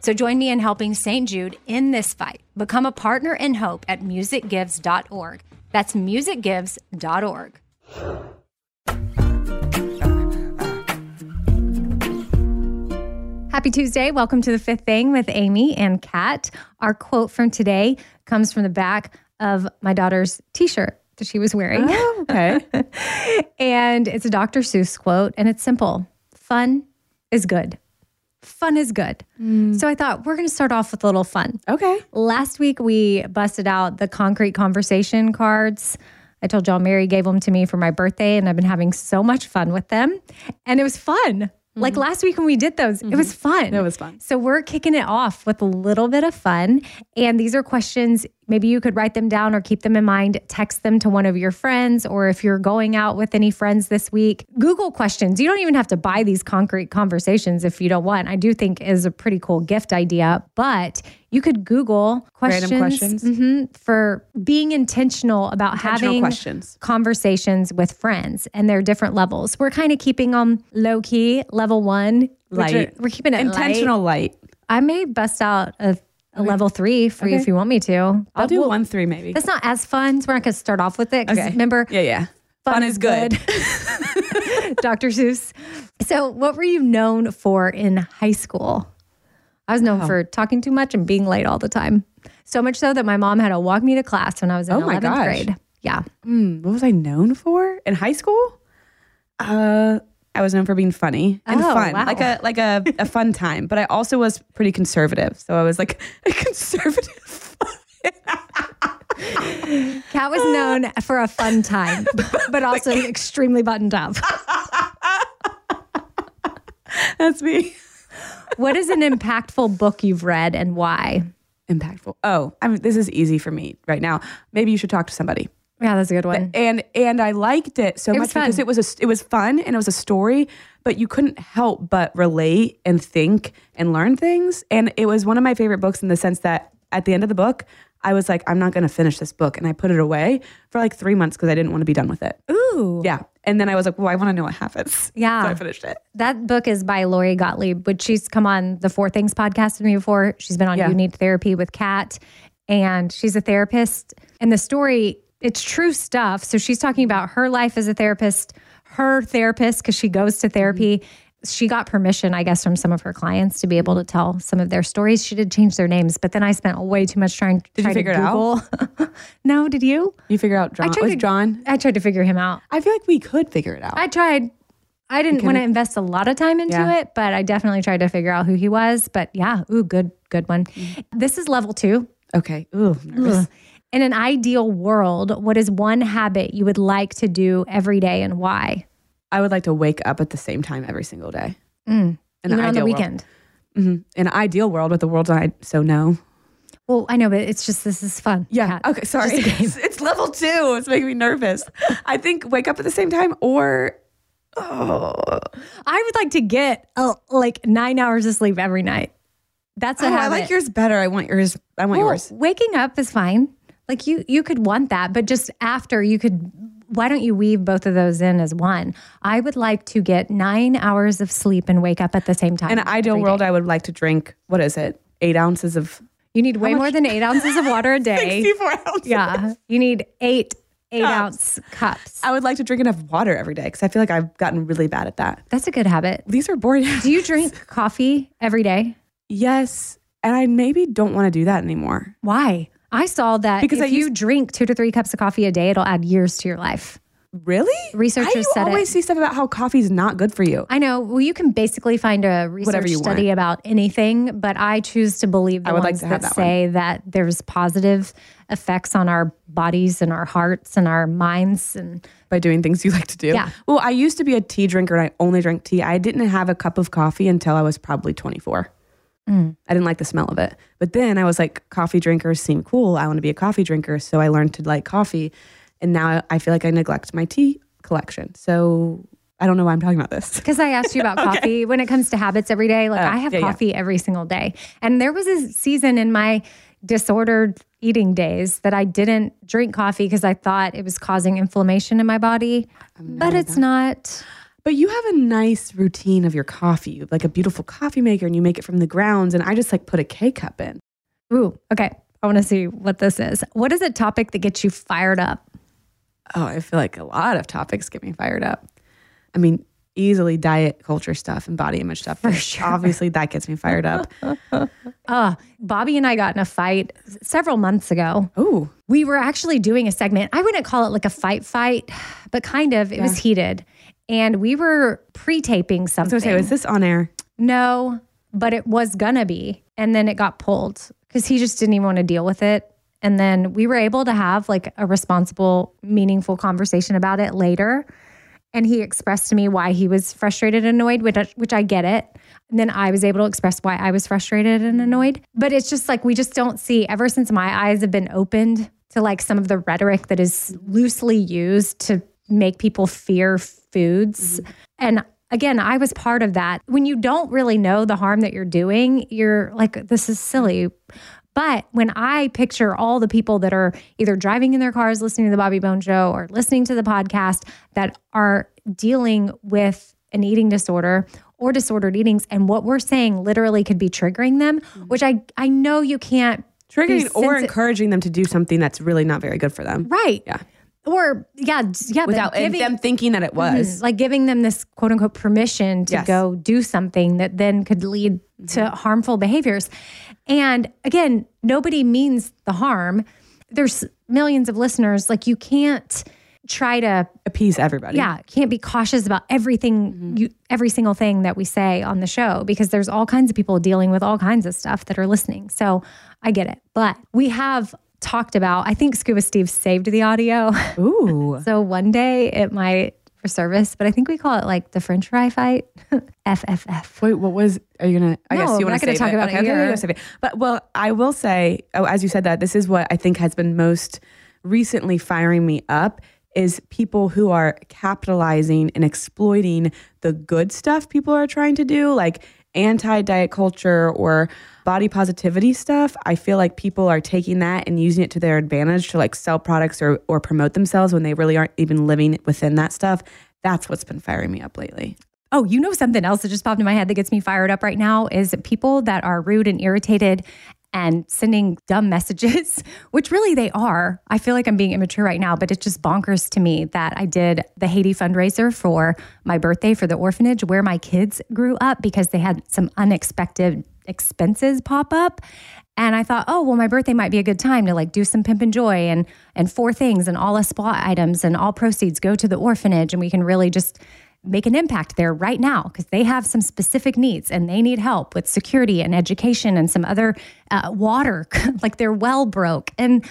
So join me in helping St. Jude in this fight. Become a partner in hope at musicgives.org. That's musicgives.org. Happy Tuesday. Welcome to The Fifth Thing with Amy and Kat. Our quote from today comes from the back of my daughter's T-shirt that she was wearing. Oh, okay. And it's a Dr. Seuss quote, and it's simple. Fun is good. Fun is good. So I thought we're going to start off with a little fun. Okay. Last week, we busted out the concrete conversation cards. I told y'all Mary gave them to me for my birthday, and I've been having so much fun with them. And it was fun. Like last week when we did those, it was fun. It was fun. So we're kicking it off with a little bit of fun. And these are questions, maybe you could write them down or keep them in mind, text them to one of your friends, or if you're going out with any friends this week, Google questions. You don't even have to buy these concrete conversations if you don't want. I do think is a pretty cool gift idea, but you could Google questions, random questions. For being intentional about having questions. Conversations with friends, and there are different levels. We're kind of keeping them low key, level one, light. We're keeping it intentional light. I may bust out a level three for you if you want me to. I'll do 1-3 maybe. That's not as fun, so we're not going to start off with it. Okay. Remember? Yeah. Fun is good. Dr. Seuss. So what were you known for in high school? I was known for talking too much and being late all the time. So much so that my mom had to walk me to class when I was in 11th grade. Yeah. What was I known for in high school? I was known for being funny and fun, like a fun time. But I also was pretty conservative. So I was like a conservative. Kat was known for a fun time, but also extremely buttoned up. That's me. What is an impactful book you've read and why? Impactful. This is easy for me right now. Maybe You Should Talk to Somebody. Yeah, that's a good one. And I liked it so much because it was fun and it was a story, but you couldn't help but relate and think and learn things. And it was one of my favorite books in the sense that at the end of the book, I was like, I'm not going to finish this book. And I put it away for 3 months because I didn't want to be done with it. Ooh. Yeah. And then I was like, well, I want to know what happens. Yeah. So I finished it. That book is by Lori Gottlieb, but she's come on the Four Things podcast with me before. She's been on You Need Therapy with Kat, and she's a therapist. And the story... it's true stuff. So she's talking about her life as a therapist, her therapist, because she goes to therapy. She got permission, I guess, from some of her clients to be able to tell some of their stories. She did change their names, but then I spent way too much trying to Google. Did you figure it out? No, did you? You figure out John? I tried to figure him out. I feel like we could figure it out. I tried. I didn't want to invest a lot of time into it, but I definitely tried to figure out who he was. But yeah, ooh, good one. Mm-hmm. This is level 2. Okay. Ooh, I'm nervous. In an ideal world, what is one habit you would like to do every day and why? I would like to wake up at the same time every single day. Mm. Even on the weekend? Mm-hmm. In an ideal world, but the world's not, so no. Well, I know, but it's just, this is fun. Yeah. Kat. Okay, sorry. It's level 2. It's making me nervous. I think wake up at the same time or... Oh, I would like to get like 9 hours of sleep every night. That's a habit. I like yours better. I want yours. I want yours. Waking up is fine. Like you could want that, but just after you could. Why don't you weave both of those in as one? I would like to get 9 hours of sleep and wake up at the same time. In an ideal world, I would like to drink. What is it? 8 ounces of. You need way more than 8 ounces of water a day. 64 ounces. Yeah, you need 8 8-ounce cups. I would like to drink enough water every day because I feel like I've gotten really bad at that. That's a good habit. These are boring habits. Do you drink coffee every day? Yes. And I maybe don't want to do that anymore. Why? I saw that because if you drink 2 to 3 cups of coffee a day, it'll add years to your life. Really? Researchers said it. I always see stuff about how coffee's not good for you. I know. Well, you can basically find a research study about anything, but I choose to believe the ones that say that there's positive effects on our bodies and our hearts and our minds. And by doing things you like to do. Yeah. Well, I used to be a tea drinker and I only drank tea. I didn't have a cup of coffee until I was probably 24. Mm. I didn't like the smell of it. But then I was like, coffee drinkers seem cool. I want to be a coffee drinker. So I learned to like coffee. And now I feel like I neglect my tea collection. So I don't know why I'm talking about this. Because I asked you about coffee. When it comes to habits every day, like I have coffee every single day. And there was a season in my disordered eating days that I didn't drink coffee because I thought it was causing inflammation in my body. But it's not. But you have a nice routine of your coffee. You have like a beautiful coffee maker and you make it from the grounds. And I just like put a K-cup in. Ooh, okay. I want to see what this is. What is a topic that gets you fired up? Oh, I feel like a lot of topics get me fired up. I mean, easily diet culture stuff and body image stuff. For sure. Obviously, that gets me fired up. Bobby and I got in a fight several months ago. Ooh. We were actually doing a segment. I wouldn't call it like a fight, but kind of. It was heated. And we were pre-taping something. So was this on air? No, but it was going to be. And then it got pulled because he just didn't even want to deal with it. And then we were able to have like a responsible, meaningful conversation about it later. And he expressed to me why he was frustrated and annoyed, which I get it. And then I was able to express why I was frustrated and annoyed. But it's just like, we just don't see, ever since my eyes have been opened to like some of the rhetoric that is loosely used to make people fear foods. Mm-hmm. And again, I was part of that. When you don't really know the harm that you're doing, you're like, this is silly. But when I picture all the people that are either driving in their cars, listening to the Bobby Bone Show or listening to the podcast that are dealing with an eating disorder or disordered eatings, and what we're saying literally could be triggering them, which I know you can't. Triggering or encouraging them to do something that's really not very good for them. Right. Yeah. Or, yeah. Without them thinking that it was. Like giving them this quote unquote permission to go do something that then could lead to harmful behaviors. And again, nobody means the harm. There's millions of listeners. Like you can't try to appease everybody. Yeah. Can't be cautious about everything, every single thing that we say on the show, because there's all kinds of people dealing with all kinds of stuff that are listening. So I get it. But we have talked about, I think Scuba Steve saved the audio. Ooh. So one day it might for service, but I think we call it like the French fry fight. FFF. Wait, what was, are you going to, I guess you want to save it. I'm not going to talk about it here. Okay, I'm save it. But well, I will say, as you said that, this is what I think has been most recently firing me up is people who are capitalizing and exploiting the good stuff people are trying to do, like anti-diet culture or body positivity stuff. I feel like people are taking that and using it to their advantage to like sell products or promote themselves when they really aren't even living within that stuff. That's what's been firing me up lately. Oh, you know something else that just popped in my head that gets me fired up right now is people that are rude and irritated and sending dumb messages, which really they are. I feel like I'm being immature right now, but it's just bonkers to me that I did the Haiti fundraiser for my birthday for the orphanage where my kids grew up because they had some unexpected expenses pop up. And I thought, oh, well, my birthday might be a good time to like do some Pimp and Joy and 4 things and all Espwa items and all proceeds go to the orphanage and we can really just make an impact there right now because they have some specific needs and they need help with security and education and some other water, like their well broke. And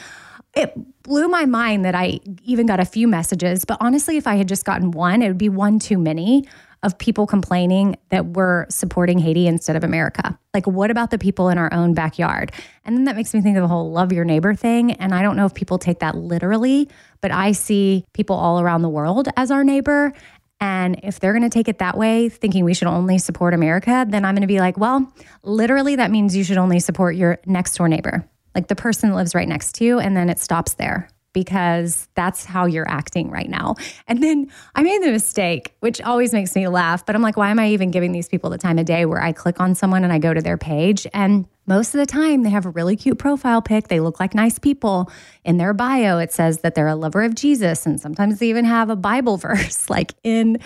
it blew my mind that I even got a few messages. But honestly, if I had just gotten one, it would be one too many of people complaining that we're supporting Haiti instead of America. Like, what about the people in our own backyard? And then that makes me think of the whole love your neighbor thing. And I don't know if people take that literally, but I see people all around the world as our neighbor. And if they're going to take it that way, thinking we should only support America, then I'm going to be like, well, literally, that means you should only support your next door neighbor, like the person that lives right next to you. And then it stops there, because that's how you're acting right now. And then I made the mistake, which always makes me laugh, but I'm like, why am I even giving these people the time of day, where I click on someone and I go to their page, and most of the time they have a really cute profile pic. They look like nice people. In their bio, it says that they're a lover of Jesus. And sometimes they even have a Bible verse like in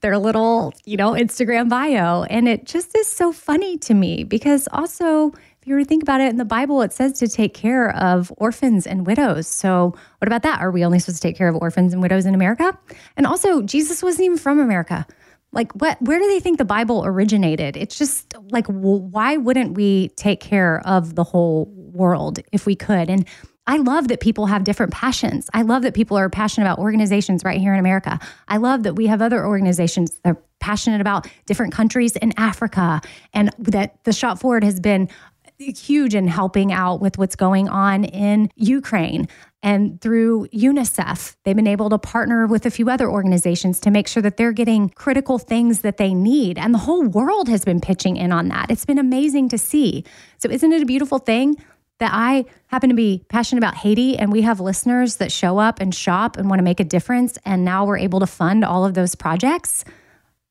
their little, Instagram bio. And it just is so funny to me, because also, if you were to think about it, in the Bible, it says to take care of orphans and widows. So what about that? Are we only supposed to take care of orphans and widows in America? And also, Jesus wasn't even from America. Like, what? Where do they think the Bible originated? It's just like, why wouldn't we take care of the whole world if we could? And I love that people have different passions. I love that people are passionate about organizations right here in America. I love that we have other organizations that are passionate about different countries in Africa, and that the Shop Forward has been huge in helping out with what's going on in Ukraine. And through UNICEF, they've been able to partner with a few other organizations to make sure that they're getting critical things that they need. And the whole world has been pitching in on that. It's been amazing to see. So isn't it a beautiful thing that I happen to be passionate about Haiti, and we have listeners that show up and shop and want to make a difference, and now we're able to fund all of those projects?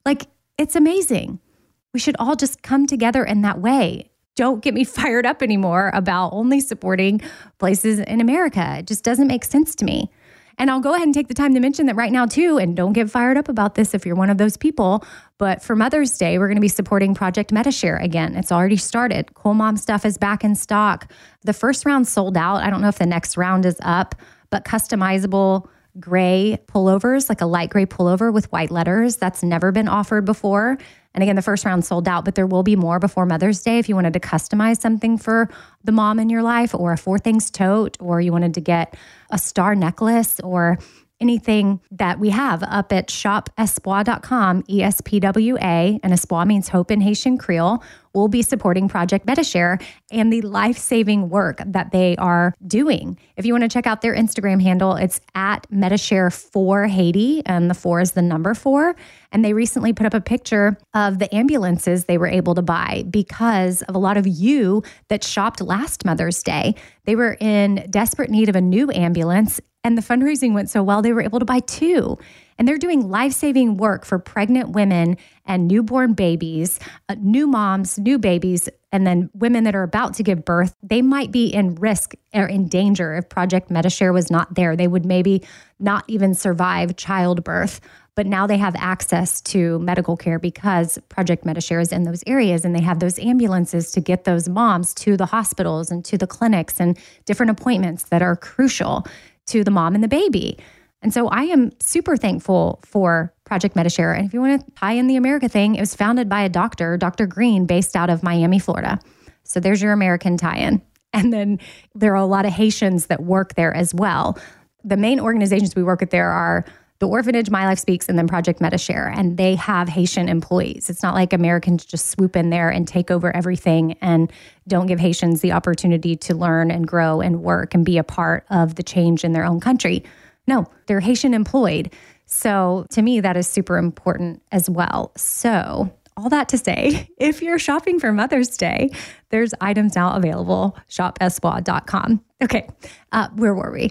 Like, it's amazing. We should all just come together in that way. Don't get me fired up anymore about only supporting places in America. It just doesn't make sense to me. And I'll go ahead and take the time to mention that right now too, and don't get fired up about this if you're one of those people, but for Mother's Day, we're going to be supporting Project MediShare again. It's already started. Cool Mom stuff is back in stock. The first round sold out. I don't know if the next round is up, but customizable gray pullovers, like a light gray pullover with white letters, that's never been offered before. And again, the first round sold out, but there will be more before Mother's Day. If you wanted to customize something for the mom in your life, or a Four Things tote, or you wanted to get a star necklace, or anything that we have up at ShopEspwa.com, ESPWA, and Espwa means hope in Haitian Creole. We'll be supporting Project MediShare and the life-saving work that they are doing. If you want to check out their Instagram handle, it's at medishare4haiti, and the 4 is the number 4. And they recently put up a picture of the ambulances they were able to buy because of a lot of you that shopped last Mother's Day. They were in desperate need of a new ambulance, and the fundraising went so well, they were able to buy 2. And they're doing life-saving work for pregnant women and newborn babies, new moms, new babies, and then women that are about to give birth. They might be in risk or in danger if Project MediShare was not there. They would maybe not even survive childbirth. But now they have access to medical care because Project MediShare is in those areas, and they have those ambulances to get those moms to the hospitals and to the clinics and different appointments that are crucial to the mom and the baby. And so I am super thankful for Project MediShare. And if you want to tie in the America thing, it was founded by a doctor, Dr. Green, based out of Miami, Florida. So there's your American tie-in. And then there are a lot of Haitians that work there as well. The main organizations we work with there are The Orphanage, My Life Speaks, and then Project MediShare. And they have Haitian employees. It's not like Americans just swoop in there and take over everything and don't give Haitians the opportunity to learn and grow and work and be a part of the change in their own country. No, they're Haitian employed. So to me, that is super important as well. So all that to say, if you're shopping for Mother's Day, there's items now available, shopespwa.com. Okay, where were we?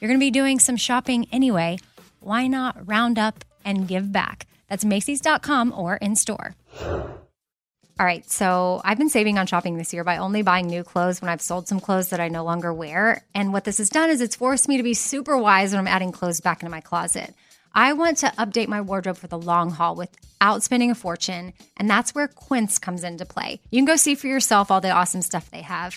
You're going to be doing some shopping anyway. Why not round up and give back? That's Macy's.com or in store. All right, so I've been saving on shopping this year by only buying new clothes when I've sold some clothes that I no longer wear. And what this has done is it's forced me to be super wise when I'm adding clothes back into my closet. I want to update my wardrobe for the long haul without spending a fortune, and that's where Quince comes into play. You can go see for yourself all the awesome stuff they have,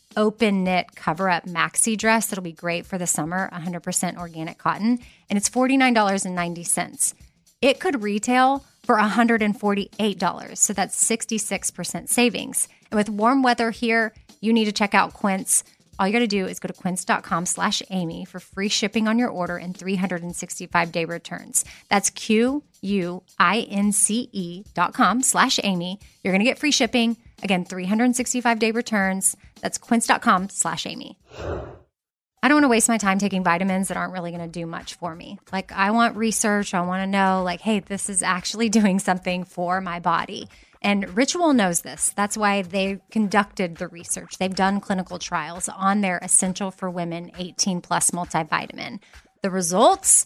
open knit cover-up maxi dress that'll be great for the summer, 100% organic cotton, and it's $49.90. It could retail for $148, so that's 66% savings. And with warm weather here, you need to check out Quince. All you got to do is go to quince.com/Amy for free shipping on your order and 365-day returns. That's QUINCE.com/Amy. You're going to get free shipping. Again, 365-day returns. That's quince.com/Amy. I don't want to waste my time taking vitamins that aren't really going to do much for me. Like, I want research. I want to know, like, hey, this is actually doing something for my body. And Ritual knows this. That's why they conducted the research. They've done clinical trials on their Essential for Women 18+ multivitamin. The results,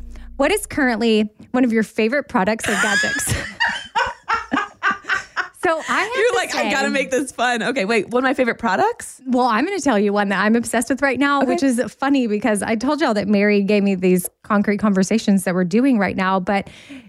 What is currently one of your favorite products or gadgets? So I got to make this fun. Okay, wait, one of my favorite products? Well, I'm going to tell you one that I'm obsessed with right now, okay, which is funny because I told y'all that Mary gave me these concrete conversations that we're doing right now, but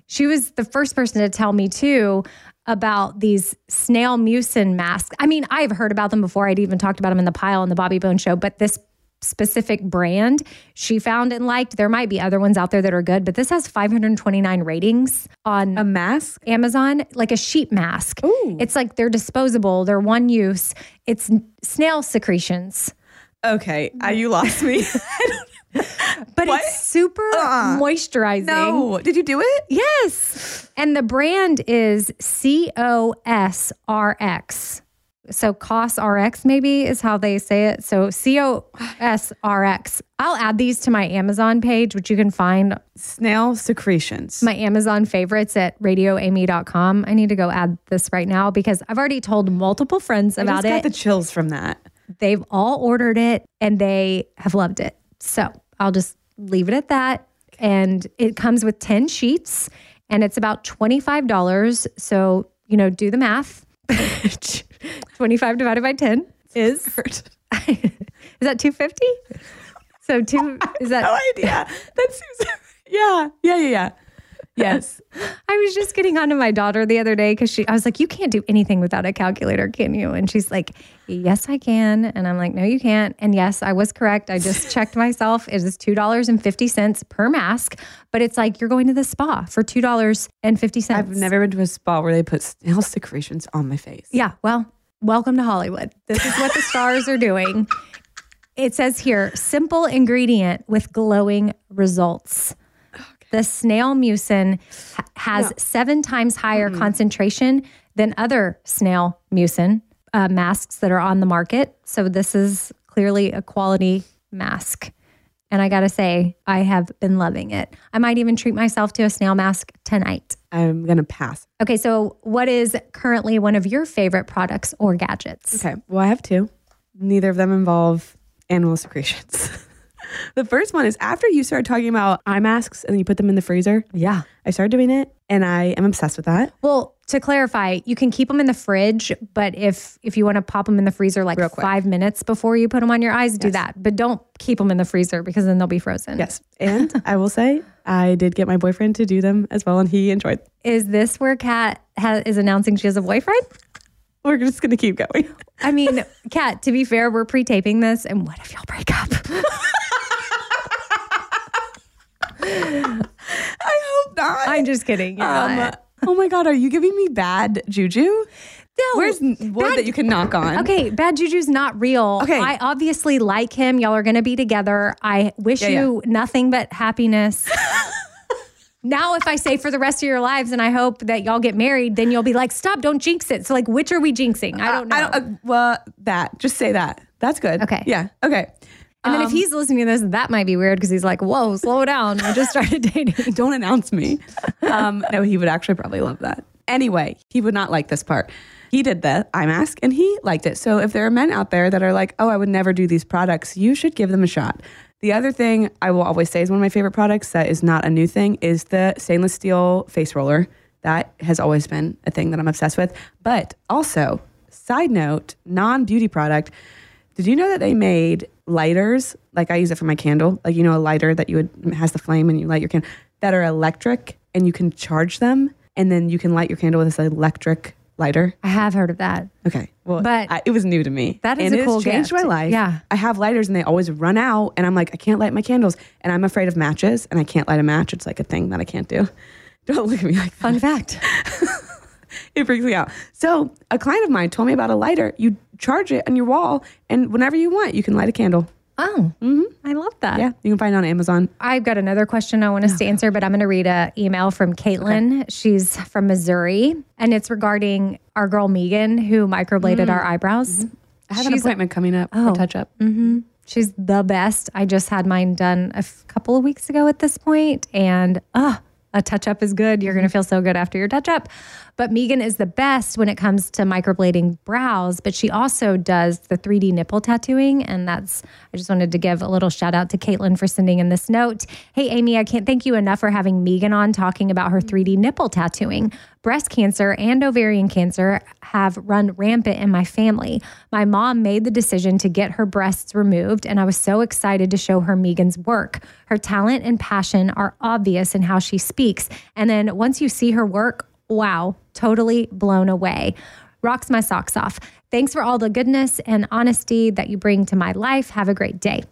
she was the first person to tell me too about these snail mucin masks. I mean, I've heard about them before. I'd even talked about them in the pile on the Bobby Bone show, but this specific brand she found and liked. There might be other ones out there that are good, but this has 529 ratings on a mask, Amazon, like a sheet mask. Ooh. It's like they're disposable. They're one use. It's snail secretions. Okay. You lost me. But what? It's super moisturizing. No. Did you do it? Yes. And the brand is CosRx. So CosRx maybe is how they say it. So CosRx. I'll add these to my Amazon page, which you can find. Snail secretions. My Amazon favorites at RadioAmy.com. I need to go add this right now because I've already told multiple friends about it. I just got the chills from that. They've all ordered it and they have loved it. So I'll just leave it at that. And it comes with 10 sheets and it's about $25. So, you know, do the math. 25 divided by 10 is that 250? So two is that no idea. That seems yeah. Yes. I was just getting on to my daughter the other day because I was like, you can't do anything without a calculator, can you? And she's like, yes, I can. And I'm like, no, you can't. And yes, I was correct. I just checked myself. It is $2.50 per mask. But it's like you're going to the spa for $2.50. I've never been to a spa where they put snail secretions on my face. Yeah. Well, welcome to Hollywood. This is what the stars are doing. It says here, simple ingredient with glowing results. The snail mucin has 7 times higher concentration than other snail mucin masks that are on the market. So this is clearly a quality mask. And I got to say, I have been loving it. I might even treat myself to a snail mask tonight. I'm going to pass. Okay, so what is currently one of your favorite products or gadgets? Okay, well, I have 2. Neither of them involve animal secretions. The first one is after you started talking about eye masks and then you put them in the freezer. Yeah. I started doing it and I am obsessed with that. Well, to clarify, you can keep them in the fridge, but if you want to pop them in the freezer like 5 minutes before you put them on your eyes, do that. But don't keep them in the freezer because then they'll be frozen. Yes. And I will say I did get my boyfriend to do them as well and he enjoyed them. Is this where Kat is announcing she has a boyfriend? We're just going to keep going. I mean, Kat, to be fair, we're pre-taping this and what if y'all break up? I hope not. I'm just kidding. You're not. Oh my God, are you giving me bad juju? No. Where's wood that you can knock on? Okay, bad juju's not real. Okay. I obviously like him. Y'all are going to be together. I wish you nothing but happiness. Now, if I say for the rest of your lives and I hope that y'all get married, then you'll be like, stop, don't jinx it. So like, which are we jinxing? I don't know. That. Just say that. That's good. Okay. Yeah. Okay. And then if he's listening to this, that might be weird because he's like, whoa, slow down. I just started dating. Don't announce me. No, he would actually probably love that. Anyway, he would not like this part. He did the eye mask and he liked it. So if there are men out there that are like, oh, I would never do these products, you should give them a shot. The other thing I will always say is one of my favorite products that is not a new thing is the stainless steel face roller. That has always been a thing that I'm obsessed with. But also, side note, non-beauty product, did you know that they made lighters, like I use it for my candle, like, you know, a lighter that has the flame and you light your candle, that are electric and you can charge them and then you can light your candle with this electric lighter? I have heard of that. Okay. Well, but it was new to me. That is a cool gift. It has changed my life. Yeah. I have lighters and they always run out and I'm like, I can't light my candles and I'm afraid of matches and I can't light a match. It's like a thing that I can't do. Don't look at me like that. Fun fact. It freaks me out. So a client of mine told me about a lighter. You charge it on your wall, and whenever you want, you can light a candle. Oh, I love that. Yeah, you can find it on Amazon. I've got another question I want us to answer, but I'm going to read an email from Caitlin. Okay. She's from Missouri, and it's regarding our girl Megan, who microbladed our eyebrows. I have an appointment coming up for touch-up. Mm-hmm. She's the best. I just had mine done a couple of weeks ago at this point, and a touch-up is good. You're going to feel so good after your touch-up. But Megan is the best when it comes to microblading brows, but she also does the 3D nipple tattooing. And I just wanted to give a little shout out to Caitlin for sending in this note. Hey, Amy, I can't thank you enough for having Megan on talking about her 3D nipple tattooing. Breast cancer and ovarian cancer have run rampant in my family. My mom made the decision to get her breasts removed, and I was so excited to show her Megan's work. Her talent and passion are obvious in how she speaks. And then once you see her work, wow, totally blown away. Rocks my socks off. Thanks for all the goodness and honesty that you bring to my life. Have a great day.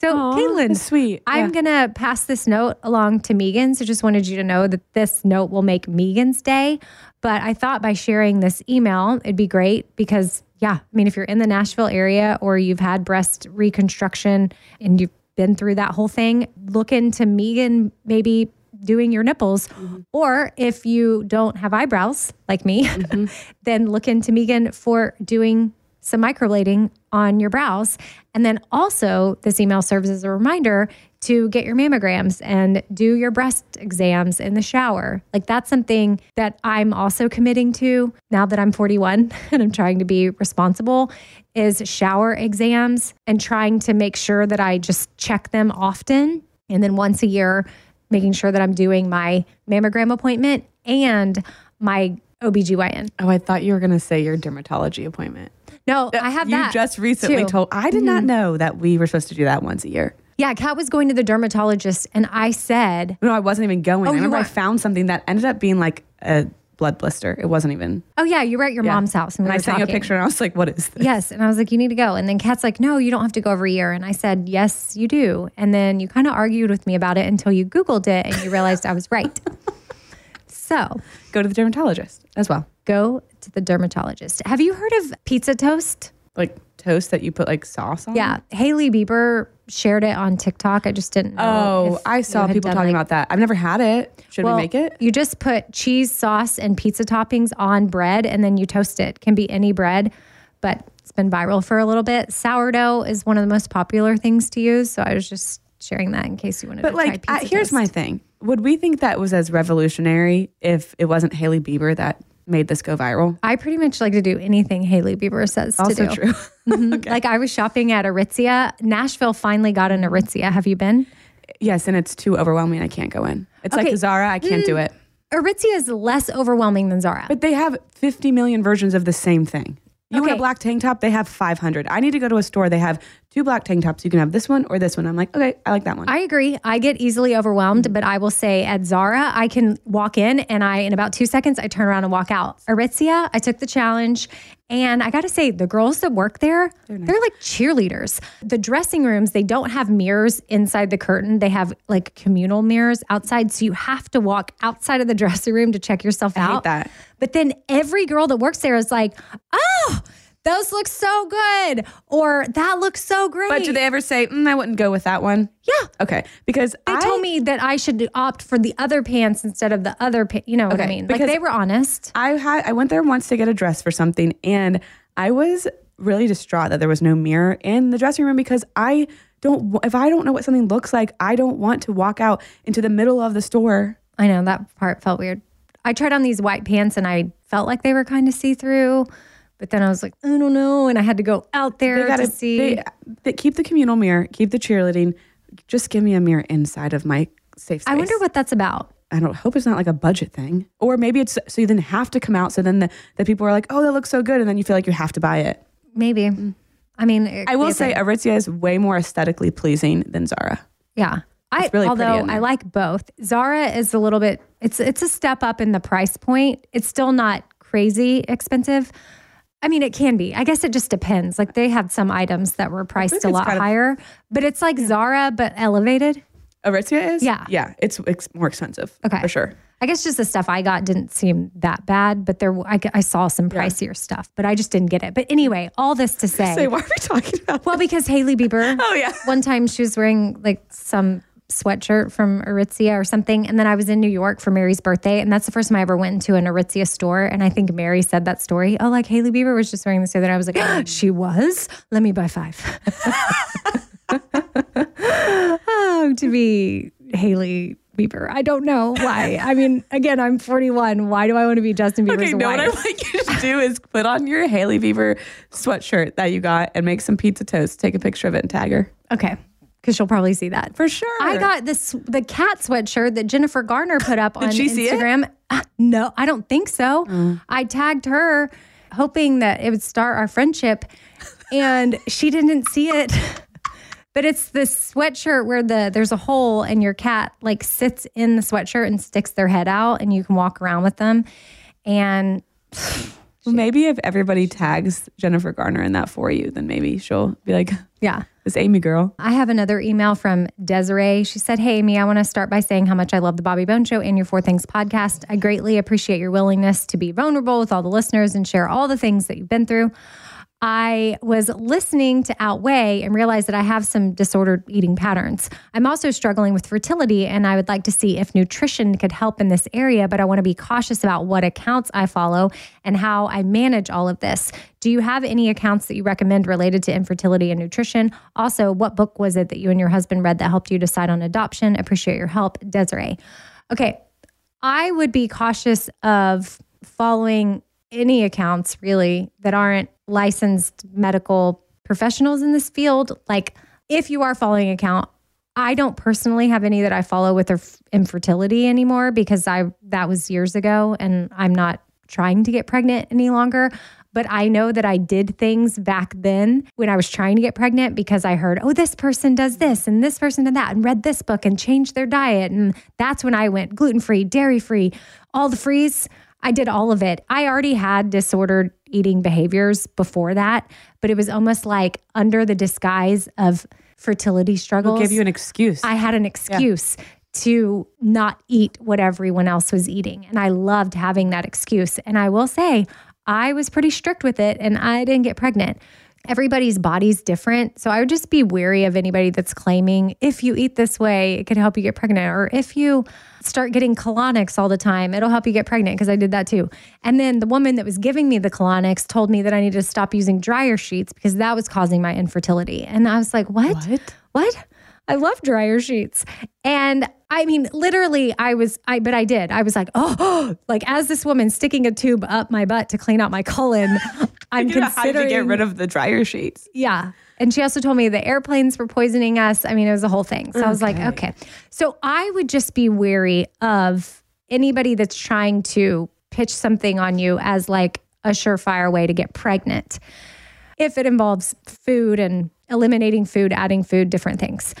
So, aww, Caitlin, sweet. I'm going to pass this note along to Megan. So just wanted you to know that this note will make Megan's day. But I thought by sharing this email, it'd be great because, yeah, I mean, if you're in the Nashville area or you've had breast reconstruction and you've been through that whole thing, look into Megan maybe doing your nipples. Mm-hmm. Or if you don't have eyebrows like me, mm-hmm. then look into Megan for doing some microblading on your brows. And then also this email serves as a reminder to get your mammograms and do your breast exams in the shower. Like that's something that I'm also committing to now that I'm 41 and I'm trying to be responsible is shower exams and trying to make sure that I just check them often. And then once a year, making sure that I'm doing my mammogram appointment and my OBGYN. Oh, I thought you were going to say your dermatology appointment. No, I have that. You just recently told, I did not know that we were supposed to do that once a year. Yeah, Kat was going to the dermatologist and I said... No, I wasn't even going. Oh, I remember I found something that ended up being like a blood blister. It wasn't even... Oh yeah, you were at your mom's house and we were talking. And I sent you a picture and I was like, what is this? Yes, and I was like, you need to go. And then Kat's like, no, you don't have to go every year. And I said, yes, you do. And then you kind of argued with me about it until you Googled it and you realized I was right. So... Go to the dermatologist as well. Go to the dermatologist. Have you heard of pizza toast? Like toast that you put like sauce on? Yeah. Hailey Bieber shared it on TikTok. I just didn't know. Oh, I saw people talking about that. I've never had it. Should we make it? You just put cheese, sauce, and pizza toppings on bread and then you toast it. It can be any bread, but it's been viral for a little bit. Sourdough is one of the most popular things to use. So I was just sharing that in case you wanted to try pizza toast. But here's my thing. Would we think that was as revolutionary if it wasn't Hailey Bieber that made this go viral? I pretty much like to do anything Hailey Bieber says also to do. Also true. Mm-hmm. Okay. Like I was shopping at Aritzia. Nashville finally got an Aritzia. Have you been? Yes, and it's too overwhelming. I can't go in. It's like Zara. I can't do it. Aritzia is less overwhelming than Zara. But they have 50 million versions of the same thing. You want a black tank top? They have 500. I need to go to a store. They have two black tank tops. You can have this one or this one. I'm like, okay, I like that one. I agree. I get easily overwhelmed, but I will say at Zara, I can walk in and in about 2 seconds, I turn around and walk out. Aritzia, I took the challenge. And I got to say, the girls that work there, they're like cheerleaders. The dressing rooms, they don't have mirrors inside the curtain. They have like communal mirrors outside. So you have to walk outside of the dressing room to check yourself out. I hate that. But then every girl that works there is like, oh, those look so good. Or that looks so great. But do they ever say, I wouldn't go with that one? Yeah. Okay. Because they told me that I should opt for the other pants instead of the other pants. You know what I mean? Like they were honest. I went there once to get a dress for something and I was really distraught that there was no mirror in the dressing room because if I don't know what something looks like, I don't want to walk out into the middle of the store. I know that part felt weird. I tried on these white pants and I felt like they were kind of see-through. But then I was like, I don't know. And I had to go out there to see. They keep the communal mirror, keep the cheerleading. Just give me a mirror inside of my safe space. I wonder what that's about. I hope it's not like a budget thing. Or maybe it's so you then have to come out. So then the people are like, oh, that looks so good. And then you feel like you have to buy it. Maybe. I mean, I will say Aritzia is way more aesthetically pleasing than Zara. Yeah. Although I like both. Zara is a little bit, it's a step up in the price point. It's still not crazy expensive. I mean, it can be. I guess it just depends. Like they had some items that were priced a lot higher, but it's like Zara, but elevated. Aritzia is? Yeah. Yeah. It's more expensive. Okay. For sure. I guess just the stuff I got didn't seem that bad, but I saw some pricier stuff, but I just didn't get it. But anyway, all this to say. Why are we talking about this? Well, because Hailey Bieber. Oh, yeah. One time she was wearing like some sweatshirt from Aritzia or something. And then I was in New York for Mary's birthday. And that's the first time I ever went into an Aritzia store. And I think Mary said that story. Oh, like Hailey Bieber was just wearing this other. I was like, she was? Let me buy 5. To be Hailey Bieber. I don't know why. I mean, again, I'm 41. Why do I want to be Justin Bieber's wife? What I would like you to do is put on your Hailey Bieber sweatshirt that you got and make some pizza toast. Take a picture of it and tag her. Okay. Because she'll probably see that. For sure. I got the cat sweatshirt that Jennifer Garner put up on Instagram. Did she see it? No, I don't think so. I tagged her hoping that it would start our friendship and she didn't see it. But it's this sweatshirt where there's a hole and your cat like sits in the sweatshirt and sticks their head out and you can walk around with them. And Well, maybe if everybody tags Jennifer Garner in that for you, then maybe she'll be like, yeah, this Amy girl. I have another email from Desiree. She said, hey, Amy, I want to start by saying how much I love the Bobby Bone Show and your Four Things podcast. I greatly appreciate your willingness to be vulnerable with all the listeners and share all the things that you've been through. I was listening to Outweigh and realized that I have some disordered eating patterns. I'm also struggling with fertility, and I would like to see if nutrition could help in this area, but I want to be cautious about what accounts I follow and how I manage all of this. Do you have any accounts that you recommend related to infertility and nutrition? Also, what book was it that you and your husband read that helped you decide on adoption? Appreciate your help, Desiree. Okay, I would be cautious of following any accounts really that aren't licensed medical professionals in this field. Like if you are following an account, I don't personally have any that I follow with infertility anymore because that was years ago and I'm not trying to get pregnant any longer. But I know that I did things back then when I was trying to get pregnant because I heard, oh, this person does this and this person did that and read this book and changed their diet. And that's when I went gluten-free, dairy-free, all the frees. I did all of it. I already had disordered eating behaviors before that, but it was almost like under the disguise of fertility struggles. It'll give you an excuse. I had an excuse to not eat what everyone else was eating. And I loved having that excuse. And I will say, I was pretty strict with it and I didn't get pregnant. Everybody's body's different. So I would just be wary of anybody that's claiming, if you eat this way, it could help you get pregnant. Or if you start getting colonics all the time, it'll help you get pregnant, because I did that too. And then the woman that was giving me the colonics told me that I needed to stop using dryer sheets because that was causing my infertility. And I was like, what? I love dryer sheets. And I mean, literally I was like, oh, like as this woman sticking a tube up my butt to clean out my colon, I'm considering how to get rid of the dryer sheets. Yeah. And she also told me the airplanes were poisoning us. I mean, it was a whole thing. So I was like, okay. So I would just be wary of anybody that's trying to pitch something on you as like a surefire way to get pregnant. If it involves food and eliminating food, adding food, different things.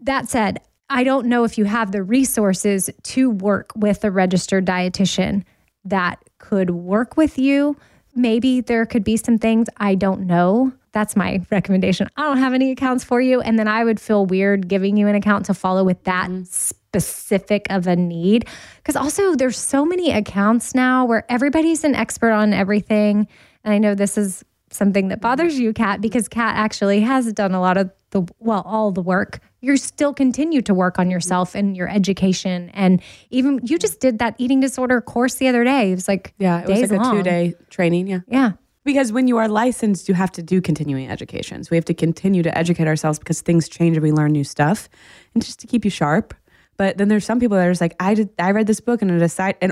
That said, I don't know if you have the resources to work with a registered dietitian that could work with you. Maybe there could be some things. I don't know. That's my recommendation. I don't have any accounts for you. And then I would feel weird giving you an account to follow with that specific of a need. Because also there's so many accounts now where everybody's an expert on everything. And I know this is something that bothers you, Kat, because Kat actually has done a lot of all the work. You still continue to work on yourself and your education. And even you just did that eating disorder course the other day. It was like a 2-day training. Yeah. Because when you are licensed, you have to do continuing education. So we have to continue to educate ourselves because things change and we learn new stuff, and just to keep you sharp. But then there's some people that are just like, I read this book and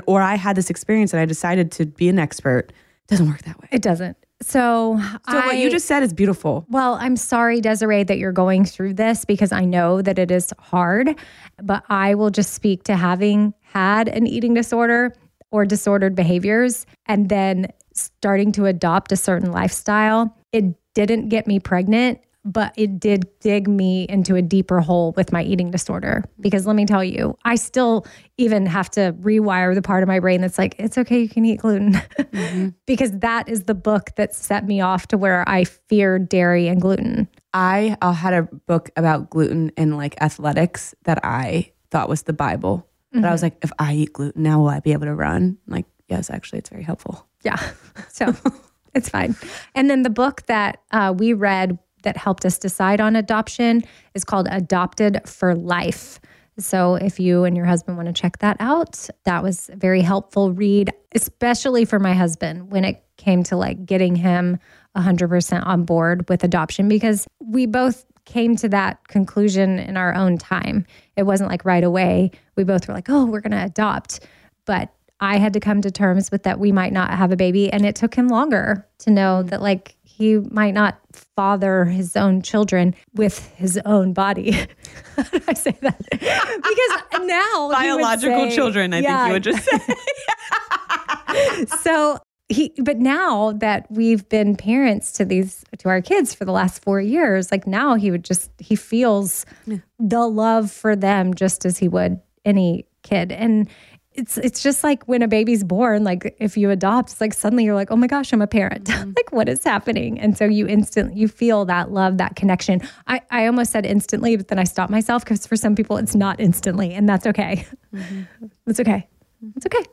or I had this experience and I decided to be an expert. It doesn't work that way. It doesn't. So what you just said is beautiful. Well, I'm sorry, Desiree, that you're going through this, because I know that it is hard, but I will just speak to having had an eating disorder or disordered behaviors and then starting to adopt a certain lifestyle. It didn't get me pregnant, but it did dig me into a deeper hole with my eating disorder. Because let me tell you, I still even have to rewire the part of my brain that's like, it's okay, you can eat gluten. Mm-hmm. Because that is the book that set me off to where I feared dairy and gluten. I had a book about gluten and like athletics that I thought was the Bible. Mm-hmm. But I was like, if I eat gluten now, will I be able to run? I'm like, yes, actually, it's very helpful. Yeah, so it's fine. And then the book that we read that helped us decide on adoption is called Adopted for Life. So if you and your husband want to check that out, that was a very helpful read, especially for my husband when it came to like getting him 100% on board with adoption, because we both came to that conclusion in our own time. It wasn't like right away. We both were like, oh, we're going to adopt. But I had to come to terms with that we might not have a baby. And it took him longer to know that like he might not father his own children with his own body. How did I say that? Because now biological he would say, children, I think you would just say. So but now that we've been parents to our kids for the last 4 years, like now he feels the love for them just as he would any kid. And it's just like when a baby's born, like if you adopt, it's like suddenly you're like, oh my gosh, I'm a parent. Mm-hmm. Like what is happening? And so you instantly, you feel that love, that connection. I almost said instantly, but then I stopped myself because for some people it's not instantly, and that's okay. Mm-hmm. That's okay. It's okay.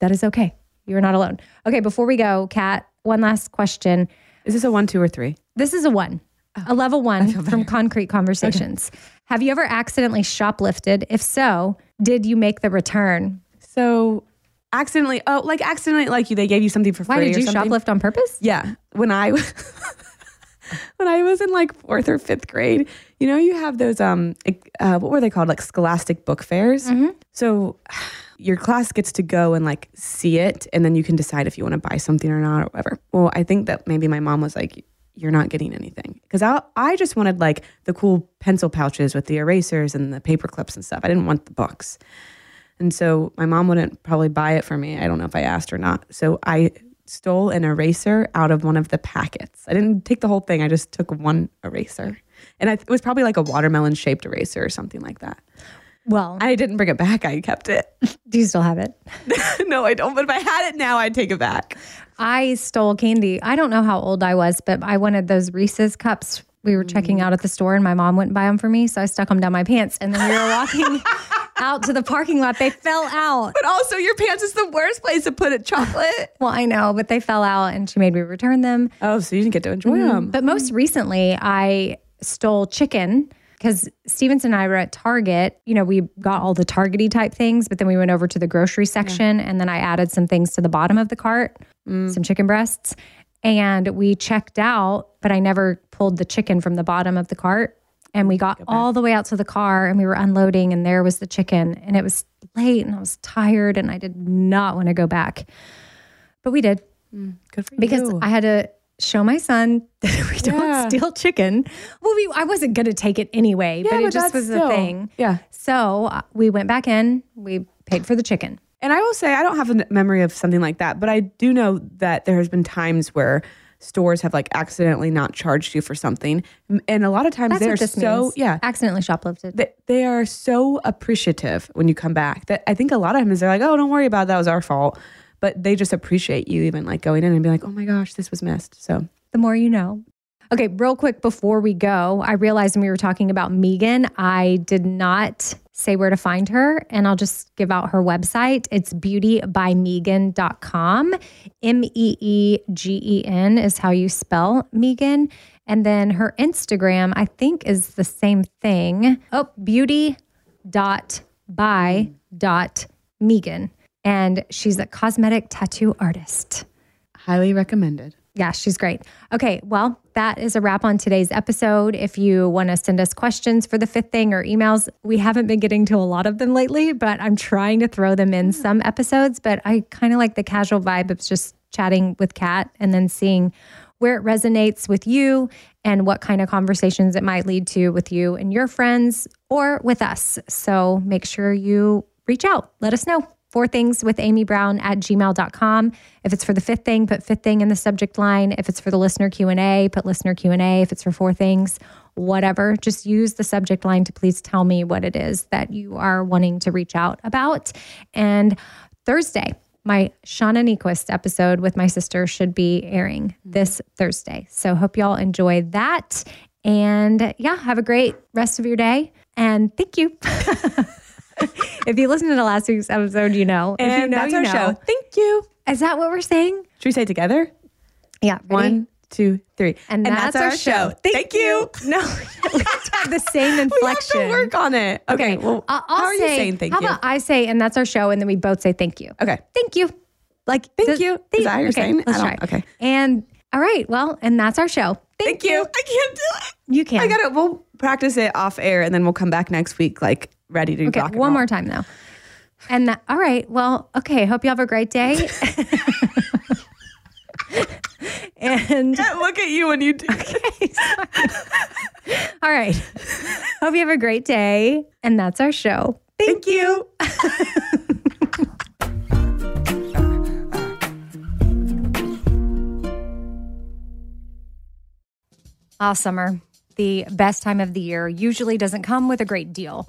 That is okay. You're not alone. Okay. Before we go, Kat, one last question. Is this a 1, 2, or 3? This is a 1. Oh, a level 1 from Concrete Conversations. Okay. Have you ever accidentally shoplifted? If so, did you make the return? So accidentally, like they gave you something for free. Why did you shoplift on purpose? Yeah. When I was in like 4th or 5th grade, you know, you have those, what were they called? Like Scholastic Book Fairs. Mm-hmm. So your class gets to go and like see it, and then you can decide if you want to buy something or not or whatever. Well, I think that maybe my mom was like, you're not getting anything. Because I just wanted like the cool pencil pouches with the erasers and the paper clips and stuff. I didn't want the books. And so my mom wouldn't probably buy it for me. I don't know if I asked or not. So I stole an eraser out of one of the packets. I didn't take the whole thing. I just took one eraser. And it was probably like a watermelon-shaped eraser or something like that. Well, I didn't bring it back. I kept it. Do you still have it? No, I don't. But if I had it now, I'd take it back. I stole candy. I don't know how old I was, but I wanted those Reese's cups. We were checking out at the store and my mom wouldn't buy them for me. So I stuck them down my pants. And then we were walking out to the parking lot. They fell out. But also your pants is the worst place to put a chocolate. Well, I know, but they fell out and she made me return them. Oh, so you didn't get to enjoy them. But most recently I stole chicken. Because Stevenson and I were at Target, you know, we got all the Targety type things, but then we went over to the grocery section and then I added some things to the bottom of the cart, some chicken breasts, and we checked out, but I never pulled the chicken from the bottom of the cart. And we got all the way out to the car and we were unloading and there was the chicken and it was late and I was tired and I did not want to go back, but we did. Good for you. Because I had to show my son that we don't steal chicken. Well, I wasn't going to take it anyway, but it just was the thing. Yeah. So we went back in, we paid for the chicken. And I will say, I don't have a memory of something like that, but I do know that there has been times where stores have like accidentally not charged you for something. And a lot of times they're so, accidentally shoplifted. They are so appreciative when you come back that I think a lot of times they're like, oh, don't worry about it. That was our fault. But they just appreciate you even like going in and be like, oh my gosh, this was missed. So the more you know. Okay, real quick before we go, I realized when we were talking about Megan, I did not say where to find her. And I'll just give out her website. It's beautybymegan.com. MEEGEN is how you spell Megan. And then her Instagram, I think, is the same thing. Oh, beauty.by.megan. And she's a cosmetic tattoo artist. Highly recommended. Yeah, she's great. Okay, well, that is a wrap on today's episode. If you want to send us questions for The Fifth Thing or emails, we haven't been getting to a lot of them lately, but I'm trying to throw them in some episodes. But I kind of like the casual vibe of just chatting with Kat and then seeing where it resonates with you and what kind of conversations it might lead to with you and your friends or with us. So make sure you reach out. Let us know. 4thingswithamybrown@gmail.com. If it's for The Fifth Thing, put Fifth Thing in the subject line. If it's for the listener Q&A, put listener Q&A. If it's for 4 things, whatever. Just use the subject line to please tell me what it is that you are wanting to reach out about. And Thursday, my Shauna Nequist episode with my sister should be airing this Thursday. So hope y'all enjoy that. And yeah, have a great rest of your day. And thank you. If you listened to the last week's episode, you know. And if you know, that's our show. Thank you. Is that what we're saying? Should we say it together? Yeah. Ready? 1, 2, 3. And that's our show. Thank you. No, we have to have the same inflection. We have to work on it. Okay. Well, how are you saying thank you? How about I say, and that's our show, and then we both say thank you. Okay. Thank you. Like, thank you. Is that how you're saying? Let's try. Okay. And all right. Well, and that's our show. Thank you. I can't do it. You can. I got it. We'll practice it off air, and then we'll come back next week, like, ready to rock and roll. One more time though. And all right. Well, okay. Hope you have a great day. And look at you when you do. Okay, all right. Hope you have a great day. And that's our show. Thank you. Ah, summer. The best time of the year usually doesn't come with a great deal.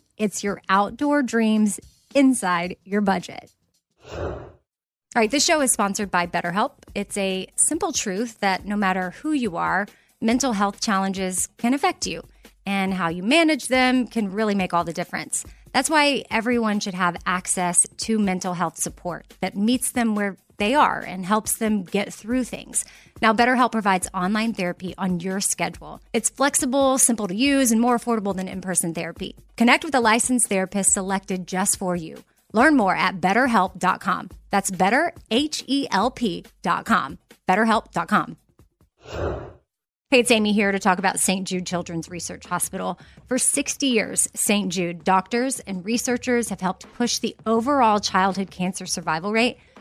It's your outdoor dreams inside your budget. All right, this show is sponsored by BetterHelp. It's a simple truth that no matter who you are, mental health challenges can affect you, and how you manage them can really make all the difference. That's why everyone should have access to mental health support that meets them where they are and helps them get through things. Now, BetterHelp provides online therapy on your schedule. It's flexible, simple to use, and more affordable than in-person therapy. Connect with a licensed therapist selected just for you. Learn more at BetterHelp.com. That's BetterHelp.com. BetterHelp.com. Hey, it's Amy here to talk about St. Jude Children's Research Hospital. For 60 years, St. Jude doctors and researchers have helped push the overall childhood cancer survival rate